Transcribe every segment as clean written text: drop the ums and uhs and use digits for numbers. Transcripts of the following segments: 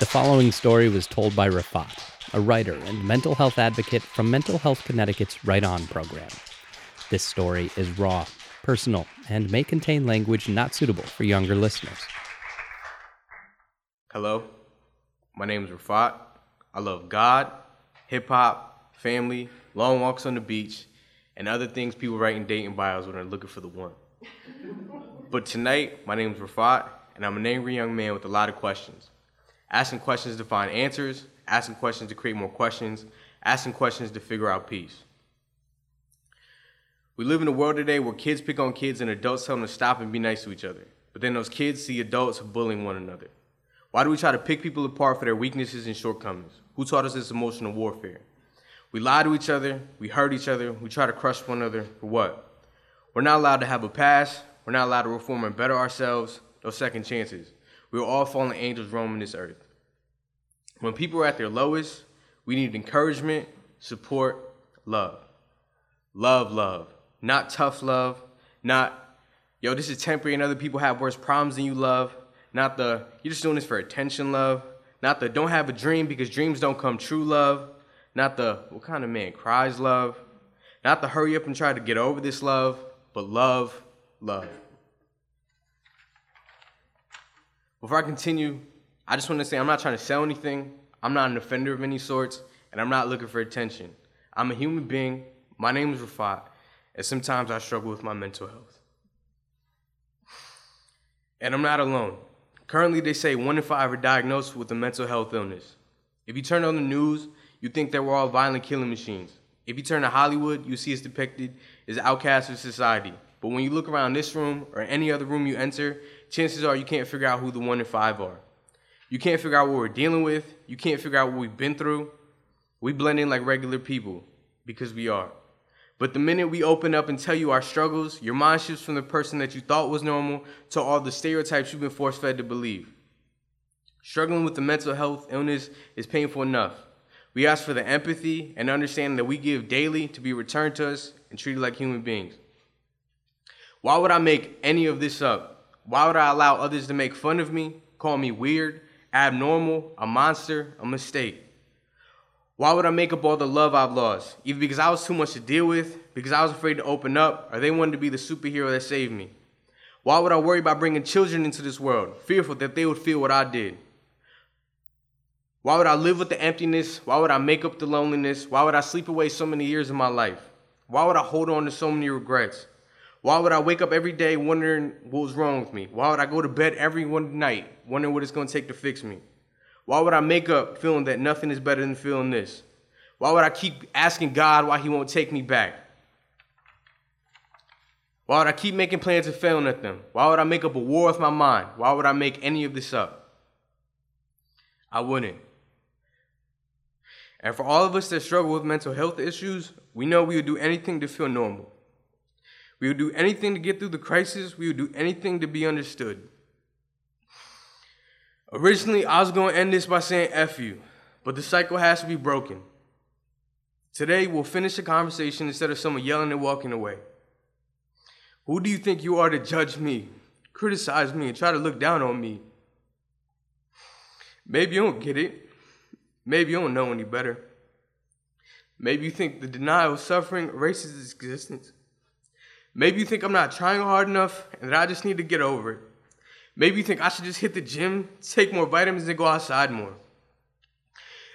The following story was told by Rafat, a writer and mental health advocate from Mental Health Connecticut's Right On program. This story is raw, personal, and may contain language not suitable for younger listeners. Hello, my name is Rafat. I love God, hip-hop, family, long walks on the beach, and other things people write in dating bios when they're looking for the one. But tonight, my name is Rafat, and I'm an angry young man with a lot of questions. Asking questions to find answers, asking questions to create more questions, asking questions to figure out peace. We live in a world today where kids pick on kids and adults tell them to stop and be nice to each other. But then those kids see adults bullying one another. Why do we try to pick people apart for their weaknesses and shortcomings? Who taught us this emotional warfare? We lie to each other, we hurt each other, we try to crush one another for what? We're not allowed to have a past, we're not allowed to reform and better ourselves, no second chances. We are all fallen angels roaming this earth. When people are at their lowest, we need encouragement, support, love. Love, love. Not tough love. Not, yo, this is temporary and other people have worse problems than you love. Not the, you're just doing this for attention love. Not the, don't have a dream because dreams don't come true love. Not the, what kind of man cries love. Not the, hurry up and try to get over this love. But love, love. Before I continue, I just want to say I'm not trying to sell anything, I'm not an offender of any sorts, and I'm not looking for attention. I'm a human being, my name is Rafat, and sometimes I struggle with my mental health. And I'm not alone. Currently, they say 1 in 5 are diagnosed with a mental health illness. If you turn on the news, you think that we're all violent killing machines. If you turn to Hollywood, you see us depicted as outcasts of society. But when you look around this room or any other room you enter, chances are you can't figure out who the 1 in 5 are. You can't figure out what we're dealing with. You can't figure out what we've been through. We blend in like regular people because we are. But the minute we open up and tell you our struggles, your mind shifts from the person that you thought was normal to all the stereotypes you've been force-fed to believe. Struggling with the mental health illness is painful enough. We ask for the empathy and understanding that we give daily to be returned to us and treated like human beings. Why would I make any of this up? Why would I allow others to make fun of me, call me weird, abnormal, a monster, a mistake? Why would I make up all the love I've lost? Either because I was too much to deal with, because I was afraid to open up, or they wanted to be the superhero that saved me. Why would I worry about bringing children into this world, fearful that they would feel what I did? Why would I live with the emptiness? Why would I make up the loneliness? Why would I sleep away so many years of my life? Why would I hold on to so many regrets? Why would I wake up every day wondering what was wrong with me? Why would I go to bed every night wondering what it's going to take to fix me? Why would I make up feeling that nothing is better than feeling this? Why would I keep asking God why he won't take me back? Why would I keep making plans and failing at them? Why would I make up a war with my mind? Why would I make any of this up? I wouldn't. And for all of us that struggle with mental health issues, we know we would do anything to feel normal. We would do anything to get through the crisis. We would do anything to be understood. Originally, I was going to end this by saying F you, but the cycle has to be broken. Today, we'll finish the conversation instead of someone yelling and walking away. Who do you think you are to judge me, criticize me, and try to look down on me? Maybe you don't get it. Maybe you don't know any better. Maybe you think the denial of suffering erases its existence. Maybe you think I'm not trying hard enough and that I just need to get over it. Maybe you think I should just hit the gym, take more vitamins, and go outside more.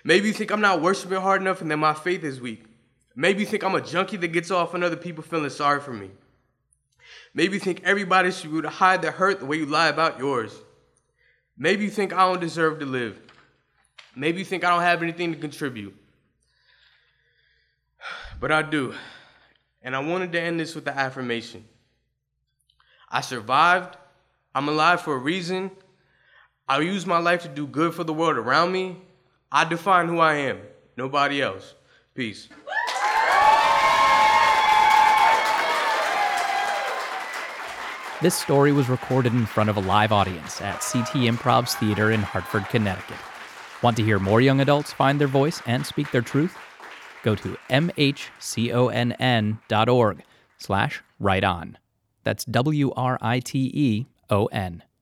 Maybe you think I'm not worshiping hard enough and that my faith is weak. Maybe you think I'm a junkie that gets off on other people feeling sorry for me. Maybe you think everybody should be able to hide their hurt the way you lie about yours. Maybe you think I don't deserve to live. Maybe you think I don't have anything to contribute. But I do. And I wanted to end this with the affirmation. I survived. I'm alive for a reason. I use my life to do good for the world around me. I define who I am. Nobody else. Peace. This story was recorded in front of a live audience at CT Improv's Theater in Hartford, Connecticut. Want to hear more young adults find their voice and speak their truth? Go to mhconn.org/WriteOn. That's WRITEON.